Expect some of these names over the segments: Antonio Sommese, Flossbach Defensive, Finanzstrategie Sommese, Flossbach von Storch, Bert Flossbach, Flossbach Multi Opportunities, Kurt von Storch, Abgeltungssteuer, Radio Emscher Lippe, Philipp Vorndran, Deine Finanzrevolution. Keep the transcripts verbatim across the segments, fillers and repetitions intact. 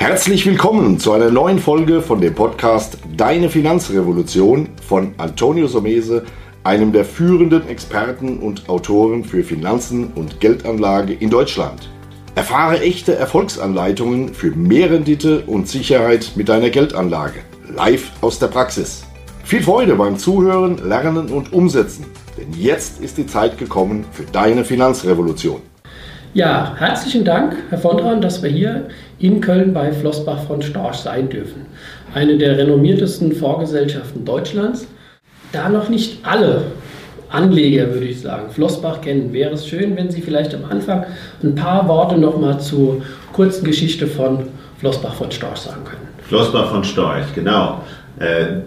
Herzlich willkommen zu einer neuen Folge von dem Podcast Deine Finanzrevolution von Antonio Sommese, einem der führenden Experten und Autoren für Finanzen und Geldanlage in Deutschland. Erfahre echte Erfolgsanleitungen für mehr Rendite und Sicherheit mit deiner Geldanlage, live aus der Praxis. Viel Freude beim Zuhören, Lernen und Umsetzen, denn jetzt ist die Zeit gekommen für deine Finanzrevolution. Ja, herzlichen Dank, Herr Vorndran, dass wir hier in Köln bei Flossbach von Storch sein dürfen. Eine der renommiertesten Fondsgesellschaften Deutschlands. Da noch nicht alle Anleger, würde ich sagen, Flossbach kennen, wäre es schön, wenn Sie vielleicht am Anfang ein paar Worte nochmal zur kurzen Geschichte von Flossbach von Storch sagen können. Flossbach von Storch, genau. Äh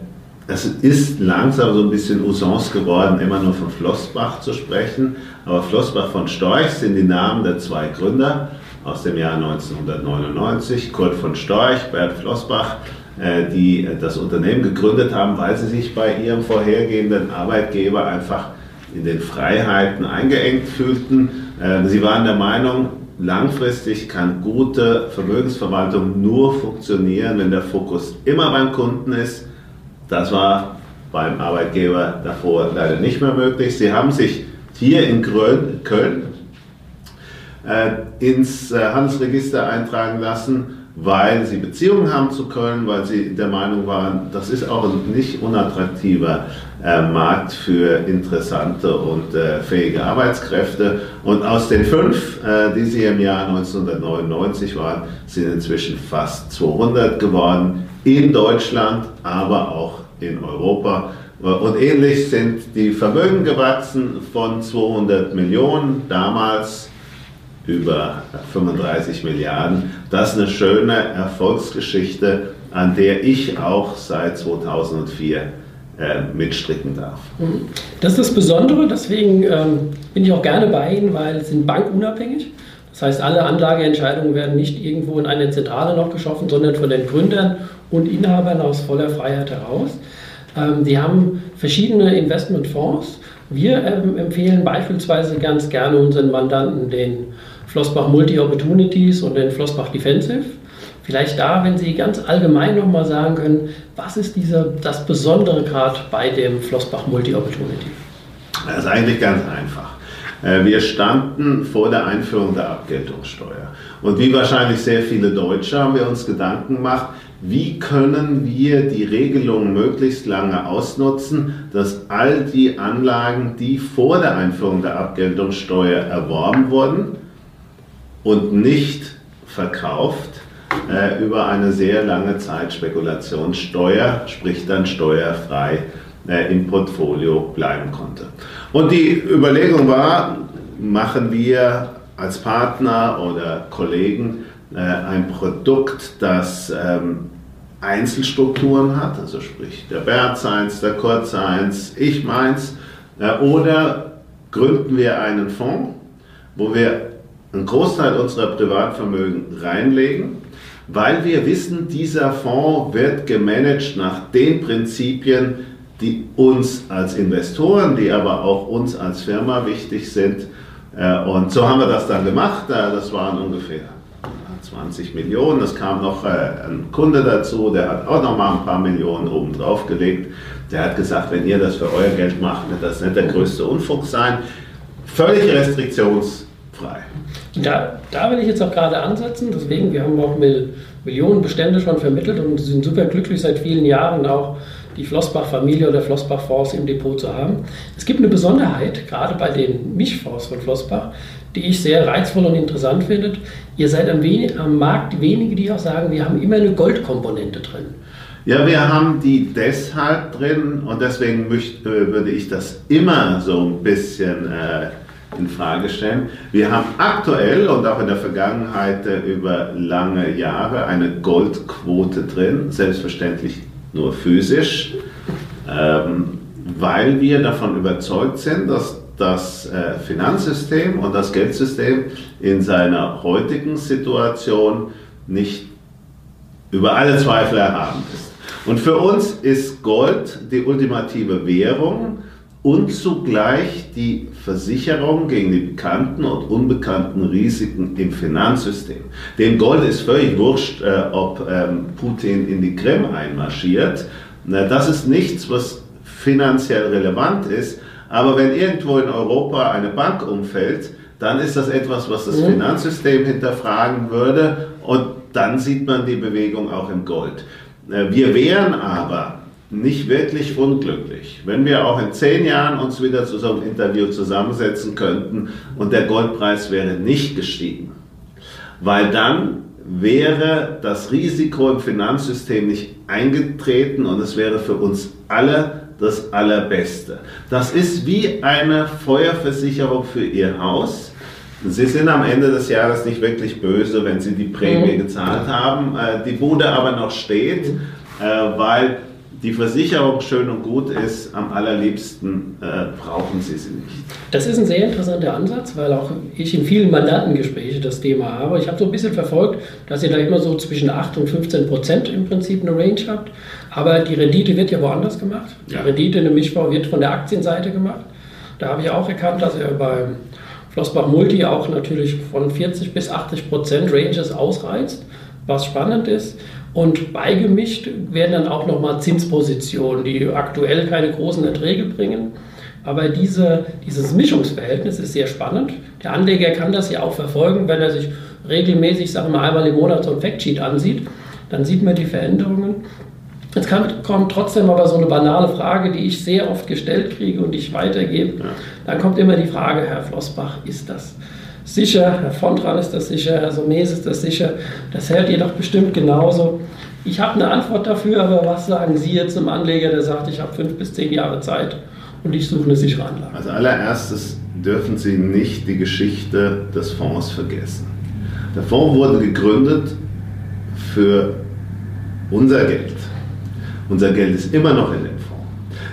Das ist langsam so ein bisschen Usance geworden, immer nur von Flossbach zu sprechen. Aber Flossbach von Storch sind die Namen der zwei Gründer aus dem Jahr neunzehnhundertneunundneunzig, Kurt von Storch, Bert Flossbach, die das Unternehmen gegründet haben, weil sie sich bei ihrem vorhergehenden Arbeitgeber einfach in den Freiheiten eingeengt fühlten. Sie waren der Meinung, langfristig kann gute Vermögensverwaltung nur funktionieren, wenn der Fokus immer beim Kunden ist. Das war beim Arbeitgeber davor leider nicht mehr möglich. Sie haben sich hier in Köln äh, ins Handelsregister eintragen lassen, weil sie Beziehungen haben zu Köln, weil sie der Meinung waren, das ist auch ein nicht unattraktiver äh, Markt für interessante und äh, fähige Arbeitskräfte. Und aus den fünf, äh, die sie im Jahr neunzehnhundertneunundneunzig waren, sind inzwischen fast zweihundert geworden. In Deutschland, aber auch in Europa. Und ähnlich sind die Vermögen gewachsen von zweihundert Millionen, damals über fünfunddreißig Milliarden. Das ist eine schöne Erfolgsgeschichte, an der ich auch seit zweitausendvier äh, mitstricken darf. Das ist das Besondere, deswegen ähm, bin ich auch gerne bei Ihnen, weil Sie sind bankunabhängig. Das heißt, alle Anlageentscheidungen werden nicht irgendwo in einer Zentrale noch geschaffen, sondern von den Gründern und Inhabern aus voller Freiheit heraus. Ähm, die haben verschiedene Investmentfonds. Wir ähm, empfehlen beispielsweise ganz gerne unseren Mandanten den Flossbach Multi Opportunities und den Flossbach Defensive. Vielleicht da, wenn Sie ganz allgemein nochmal sagen können, was ist dieser, das Besondere gerade bei dem Flossbach Multi Opportunity? Das ist eigentlich ganz einfach. Wir standen vor der Einführung der Abgeltungssteuer. Und wie wahrscheinlich sehr viele Deutsche haben wir uns Gedanken gemacht, wie können wir die Regelung möglichst lange ausnutzen, dass all die Anlagen, die vor der Einführung der Abgeltungssteuer erworben wurden und nicht verkauft, über eine sehr lange Zeit Spekulationssteuer, sprich dann steuerfrei, im Portfolio bleiben konnte. Und die Überlegung war, machen wir als Partner oder Kollegen äh, ein Produkt, das ähm, Einzelstrukturen hat, also sprich der Bert seins, der Kurt seins, ich meins, äh, oder gründen wir einen Fonds, wo wir einen Großteil unserer Privatvermögen reinlegen, weil wir wissen, dieser Fonds wird gemanagt nach den Prinzipien, die uns als Investoren, die aber auch uns als Firma wichtig sind. Und so haben wir das dann gemacht. Das waren ungefähr zwanzig Millionen. Es kam noch ein Kunde dazu, der hat auch noch mal ein paar Millionen oben drauf gelegt. Der hat gesagt, wenn ihr das für euer Geld macht, wird das nicht der größte Unfug sein. Völlig restriktionsfrei. Da, da will ich jetzt auch gerade ansetzen. Deswegen, wir haben auch Millionen Bestände schon vermittelt und sind super glücklich seit vielen Jahren auch die Flossbach-Familie oder Flossbach-Fonds im Depot zu haben. Es gibt eine Besonderheit, gerade bei den Mischfonds von Flossbach, die ich sehr reizvoll und interessant finde. Ihr seid am, wenig, am Markt wenige, die auch sagen, wir haben immer eine Goldkomponente drin. Ja, wir haben die deshalb drin und deswegen möchte, würde ich das immer so ein bisschen äh, in Frage stellen. Wir haben aktuell und auch in der Vergangenheit äh, über lange Jahre eine Goldquote drin, selbstverständlich nur physisch, ähm, weil wir davon überzeugt sind, dass das äh, Finanzsystem und das Geldsystem in seiner heutigen Situation nicht über alle Zweifel erhaben ist. Und für uns ist Gold die ultimative Währung und zugleich die Versicherung gegen die bekannten und unbekannten Risiken im Finanzsystem. Dem Gold ist völlig wurscht, äh, ob ähm, Putin in die Krim einmarschiert. Na, das ist nichts, was finanziell relevant ist. Aber wenn irgendwo in Europa eine Bank umfällt, dann ist das etwas, was das Finanzsystem hinterfragen würde, und dann sieht man die Bewegung auch im Gold. Wir wären aber nicht wirklich unglücklich, wenn wir auch in zehn Jahren uns wieder zu so einem Interview zusammensetzen könnten und der Goldpreis wäre nicht gestiegen. Weil dann wäre das Risiko im Finanzsystem nicht eingetreten und es wäre für uns alle das Allerbeste. Das ist wie eine Feuerversicherung für Ihr Haus. Sie sind am Ende des Jahres nicht wirklich böse, wenn Sie die Prämie gezahlt haben, äh, die Bude aber noch steht, äh, weil die Versicherung schön und gut ist, am allerliebsten äh, brauchen Sie sie nicht. Das ist ein sehr interessanter Ansatz, weil auch ich in vielen Mandantengesprächen das Thema habe. Ich habe so ein bisschen verfolgt, dass ihr da immer so zwischen acht und fünfzehn Prozent im Prinzip eine Range habt. Aber die Rendite wird ja woanders gemacht. Die ja. Rendite in einem Mischbau wird von der Aktienseite gemacht. Da habe ich auch erkannt, dass ihr beim Flossbach Multi auch natürlich von vierzig bis achtzig Prozent Ranges ausreizt, was spannend ist. Und beigemischt werden dann auch nochmal Zinspositionen, die aktuell keine großen Erträge bringen. Aber diese, dieses Mischungsverhältnis ist sehr spannend. Der Anleger kann das ja auch verfolgen, wenn er sich regelmäßig, sagen wir mal einmal im Monat, so ein Factsheet ansieht. Dann sieht man die Veränderungen. Jetzt kann, kommt trotzdem aber so eine banale Frage, die ich sehr oft gestellt kriege und die ich weitergebe. Dann kommt immer die Frage, Herr Flossbach, ist das sicher? Herr Vorndran, ist das sicher? Herr Sommese, ist das sicher? Das hält ihr doch bestimmt genauso. Ich habe eine Antwort dafür, aber was sagen Sie jetzt zum Anleger, der sagt, ich habe fünf bis zehn Jahre Zeit und ich suche eine sichere Anlage? Als allererstes dürfen Sie nicht die Geschichte des Fonds vergessen. Der Fonds wurde gegründet für unser Geld. Unser Geld ist immer noch in dem Fonds.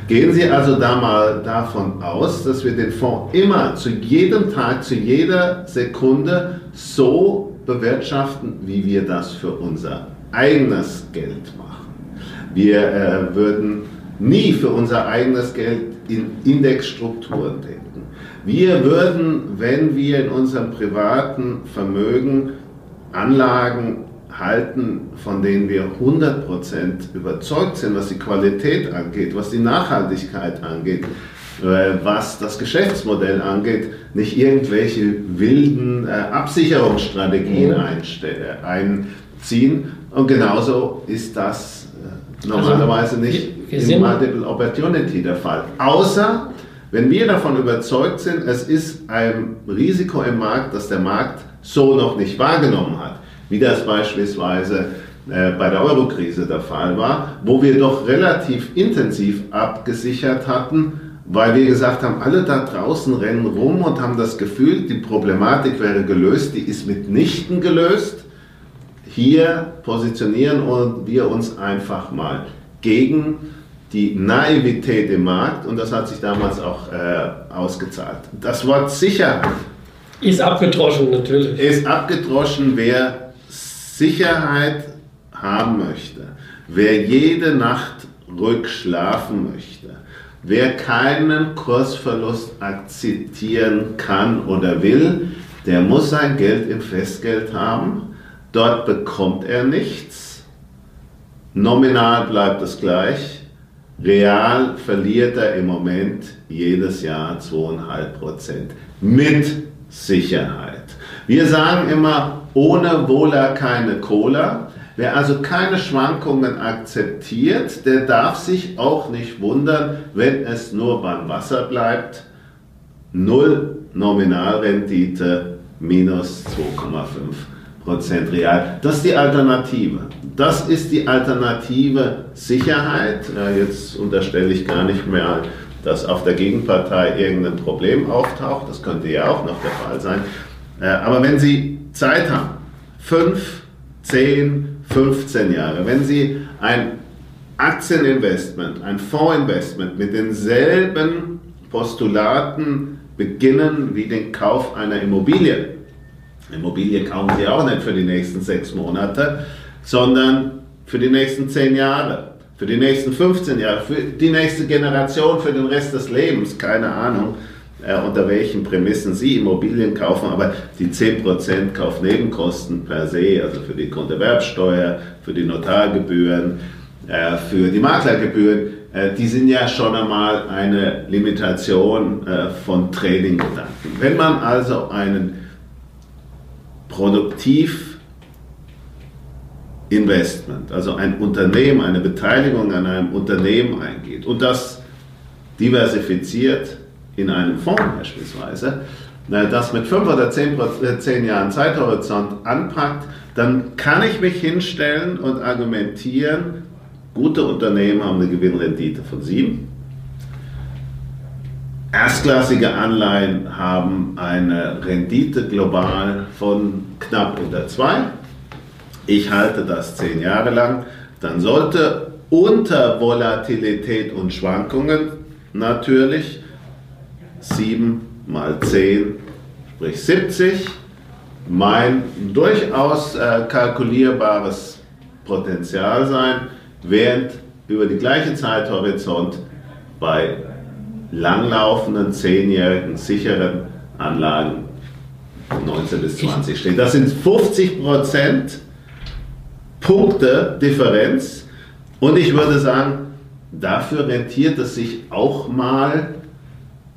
Gehen Sie also da mal davon aus, dass wir den Fonds immer zu jedem Tag, zu jeder Sekunde so bewirtschaften, wie wir das für unser eigenes Geld machen. Wir äh, würden nie für unser eigenes Geld in Indexstrukturen denken. Wir würden, wenn wir in unserem privaten Vermögen Anlagen halten, von denen wir hundert Prozent überzeugt sind, was die Qualität angeht, was die Nachhaltigkeit angeht, was das Geschäftsmodell angeht, nicht irgendwelche wilden Absicherungsstrategien einziehen. Und genauso ist das normalerweise nicht im Multiple Opportunity der Fall. Außer, wenn wir davon überzeugt sind, es ist ein Risiko im Markt, das der Markt so noch nicht wahrgenommen hat, wie das beispielsweise äh, bei der Euro-Krise der Fall war, wo wir doch relativ intensiv abgesichert hatten, weil wir gesagt haben, alle da draußen rennen rum und haben das Gefühl, die Problematik wäre gelöst, die ist mitnichten gelöst. Hier positionieren wir uns einfach mal gegen die Naivität im Markt, und das hat sich damals auch äh, ausgezahlt. Das Wort Sicherheit ist abgedroschen, natürlich. Ist abgedroschen, wer Sicherheit haben möchte, wer jede Nacht ruhig schlafen möchte, wer keinen Kursverlust akzeptieren kann oder will, der muss sein Geld im Festgeld haben. Dort bekommt er nichts. Nominal bleibt es gleich. Real verliert er im Moment jedes Jahr zwei Komma fünf Prozent mit Sicherheit. Wir sagen immer, ohne Wohler keine Cola. Wer also keine Schwankungen akzeptiert, der darf sich auch nicht wundern, wenn es nur beim Wasser bleibt. Null Nominalrendite minus zwei Komma fünf Prozent real. Das ist die Alternative. Das ist die alternative Sicherheit. Ja, jetzt unterstelle ich gar nicht mehr, dass auf der Gegenpartei irgendein Problem auftaucht. Das könnte ja auch noch der Fall sein. Aber wenn Sie Zeit haben, fünf, zehn, fünfzehn Jahre, wenn Sie ein Aktieninvestment, ein Fondsinvestment mit denselben Postulaten beginnen wie den Kauf einer Immobilie. Immobilie kaufen Sie auch nicht für die nächsten sechs Monate, sondern für die nächsten zehn Jahre, für die nächsten fünfzehn Jahre, für die nächste Generation, für den Rest des Lebens, keine Ahnung, äh, unter welchen Prämissen Sie Immobilien kaufen, aber die zehn Prozent Kaufnebenkosten per se, also für die Grunderwerbsteuer, für die Notargebühren, äh, für die Maklergebühren, äh, die sind ja schon einmal eine Limitation äh, von Trading-Gedanken. Wenn man also einen Produktiv-Investment, also ein Unternehmen, eine Beteiligung an einem Unternehmen eingeht und das diversifiziert in einem Fonds beispielsweise, das mit fünf oder zehn Jahren Zeithorizont anpackt, dann kann ich mich hinstellen und argumentieren, gute Unternehmen haben eine Gewinnrendite von sieben. Erstklassige Anleihen haben eine Rendite global von knapp unter zwei. Ich halte das zehn Jahre lang. Dann sollte unter Volatilität und Schwankungen natürlich sieben mal zehn, sprich siebzig, mein durchaus äh, kalkulierbares Potenzial sein, während über die gleiche Zeithorizont bei langlaufenden, zehnjährigen, sicheren Anlagen neunzehn bis zwanzig steht. Das sind fünfzig Prozent Punkte Differenz und ich würde sagen, dafür rentiert es sich auch mal,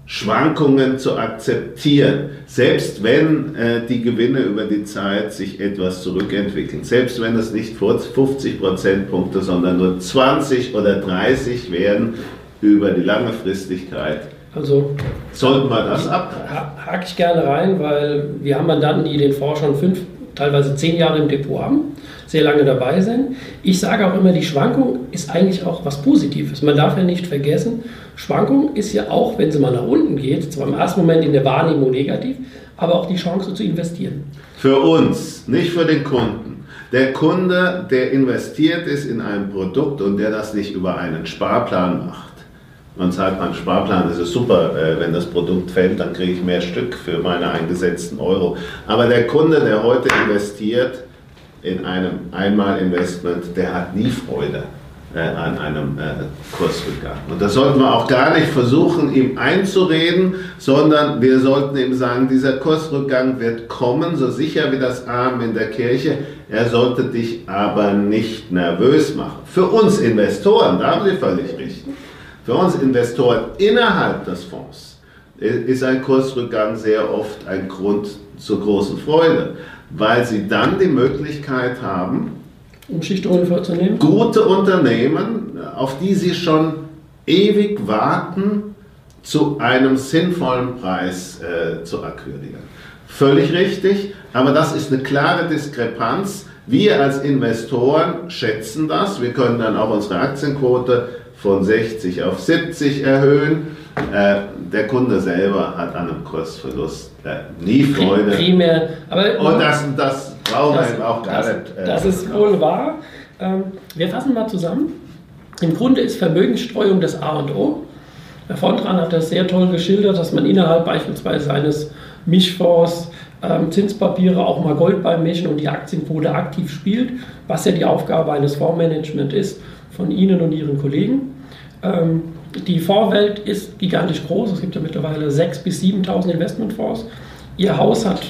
Schwankungen zu akzeptieren, selbst wenn äh, die Gewinne über die Zeit sich etwas zurückentwickeln, selbst wenn es nicht fünfzig Prozentpunkte, sondern nur zwanzig oder dreißig werden, über die lange Fristigkeit. Also sollten wir das ab? Hake ich gerne rein, weil wir haben Mandanten, die den Fonds schon fünf, teilweise zehn Jahre im Depot haben, sehr lange dabei sind. Ich sage auch immer, die Schwankung ist eigentlich auch was Positives. Man darf ja nicht vergessen, Schwankung ist ja auch, wenn sie mal nach unten geht, zwar im ersten Moment in der Wahrnehmung negativ, aber auch die Chance zu investieren. Für uns, nicht für den Kunden. Der Kunde, der investiert ist in ein Produkt und der das nicht über einen Sparplan macht, man sagt, beim Sparplan ist es super, wenn das Produkt fällt, dann kriege ich mehr Stück für meine eingesetzten Euro. Aber der Kunde, der heute investiert in einem Einmalinvestment, der hat nie Freude an einem Kursrückgang. Und das sollten wir auch gar nicht versuchen, ihm einzureden, sondern wir sollten ihm sagen, dieser Kursrückgang wird kommen, so sicher wie das Amen in der Kirche. Er sollte dich aber nicht nervös machen. Für uns Investoren, da haben Sie völlig recht. Für uns Investoren innerhalb des Fonds ist ein Kursrückgang sehr oft ein Grund zur großen Freude, weil sie dann die Möglichkeit haben, Umschichtungen vorzunehmen, gute Unternehmen, auf die sie schon ewig warten, zu einem sinnvollen Preis äh, zu akquirieren. Völlig richtig, aber das ist eine klare Diskrepanz. Wir als Investoren schätzen das, wir können dann auch unsere Aktienquote von sechzig auf siebzig erhöhen. Äh, der Kunde selber hat an einem Kursverlust äh, nie Freude. Primär, aber und das, das brauchen wir eben auch gar das, nicht. Äh, das ist wohl wahr. Ähm, wir fassen mal zusammen. Im Grunde ist Vermögensstreuung das A und O. Herr Vorndran hat das sehr toll geschildert, dass man innerhalb beispielsweise eines Mischfonds ähm, Zinspapiere, auch mal Gold beimischen und die Aktienquote aktiv spielt, was ja die Aufgabe eines Fondsmanagements ist, von Ihnen und Ihren Kollegen. Ähm, die Fondswelt ist gigantisch groß. Es gibt ja mittlerweile sechstausend bis siebentausend Investmentfonds. Ihr Haus hat,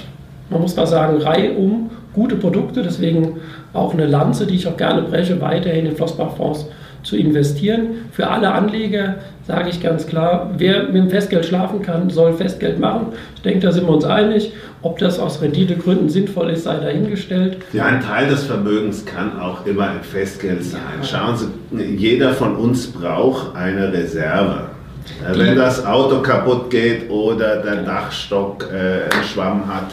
man muss mal sagen, reihum gute Produkte. Deswegen auch eine Lanze, die ich auch gerne breche, weiterhin in Flossbach-Fonds zu investieren. Für alle Anleger sage ich ganz klar, wer mit dem Festgeld schlafen kann, soll Festgeld machen. Ich denke, da sind wir uns einig. Ob das aus Renditegründen sinnvoll ist, sei dahingestellt. Ja, ein Teil des Vermögens kann auch immer ein Festgeld sein. Ja. Schauen Sie, jeder von uns braucht eine Reserve. Die, Wenn das Auto kaputt geht oder der Dachstock äh, einen Schwamm hat,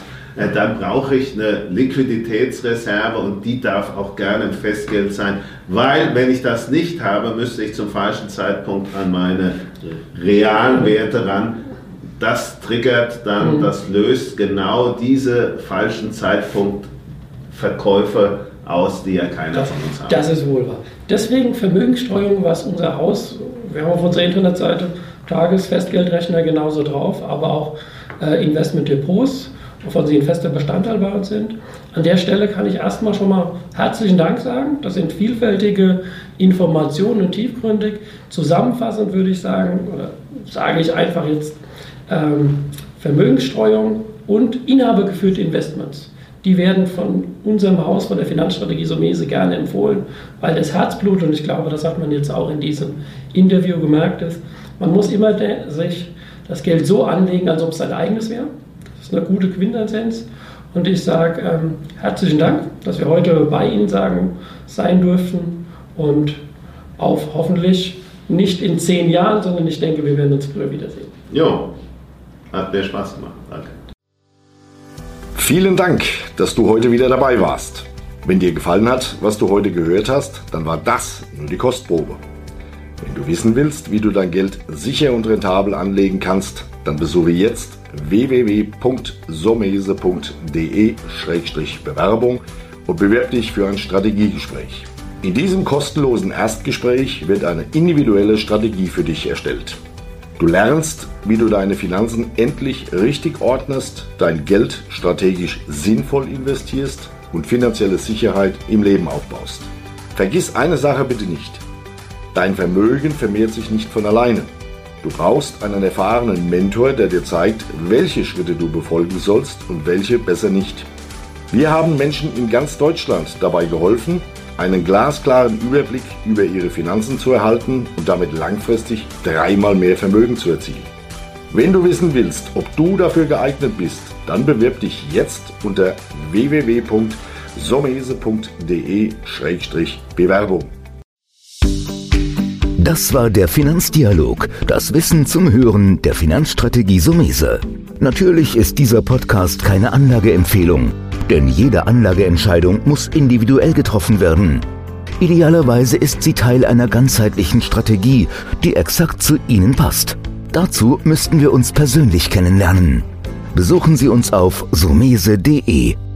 dann brauche ich eine Liquiditätsreserve und die darf auch gerne im Festgeld sein, weil wenn ich das nicht habe, müsste ich zum falschen Zeitpunkt an meine Realwerte ran. Das triggert dann, das löst genau diese falschen Zeitpunktverkäufe aus der keiner von uns hat. Das ist wohl wahr. Deswegen Vermögenssteuerung, was unser Haus, wir haben auf unserer Internetseite Tagesfestgeldrechner genauso drauf, aber auch äh, Investmentdepots, wovon sie ein fester Bestandteil bei uns sind. An der Stelle kann ich erstmal schon mal herzlichen Dank sagen. Das sind vielfältige Informationen und tiefgründig. Zusammenfassend würde ich sagen, oder sage ich einfach jetzt, ähm, Vermögensstreuung und inhabergeführte Investments. Die werden von unserem Haus, von der Finanzstrategie Sommese gerne empfohlen, weil das Herzblut, und ich glaube, das hat man jetzt auch in diesem Interview gemerkt, ist, man muss immer de- sich das Geld so anlegen, als ob es sein eigenes wäre. Das ist eine gute Quintessenz. Und ich sage ähm, herzlichen Dank, dass wir heute bei Ihnen sagen, sein durften und auf hoffentlich nicht in zehn Jahren, sondern ich denke, wir werden uns früher wiedersehen. Jo, hat mir Spaß gemacht. Danke. Vielen Dank, dass du heute wieder dabei warst. Wenn dir gefallen hat, was du heute gehört hast, dann war das nur die Kostprobe. Wenn du wissen willst, wie du dein Geld sicher und rentabel anlegen kannst, dann besuche jetzt w w w punkt sommese punkt d e schrägstrich Bewerbung und bewirb dich für ein Strategiegespräch. In diesem kostenlosen Erstgespräch wird eine individuelle Strategie für dich erstellt. Du lernst, wie du deine Finanzen endlich richtig ordnest, dein Geld strategisch sinnvoll investierst und finanzielle Sicherheit im Leben aufbaust. Vergiss eine Sache bitte nicht. Dein Vermögen vermehrt sich nicht von alleine. Du brauchst einen erfahrenen Mentor, der dir zeigt, welche Schritte du befolgen sollst und welche besser nicht. Wir haben Menschen in ganz Deutschland dabei geholfen, einen glasklaren Überblick über ihre Finanzen zu erhalten und damit langfristig dreimal mehr Vermögen zu erzielen. Wenn du wissen willst, ob du dafür geeignet bist, dann bewirb dich jetzt unter w w w punkt sommese punkt d e schrägstrich Bewerbung. Das war der Finanzdialog, das Wissen zum Hören der Finanzstrategie Sommese. Natürlich ist dieser Podcast keine Anlageempfehlung, denn jede Anlageentscheidung muss individuell getroffen werden. Idealerweise ist sie Teil einer ganzheitlichen Strategie, die exakt zu Ihnen passt. Dazu müssten wir uns persönlich kennenlernen. Besuchen Sie uns auf sommese punkt d e.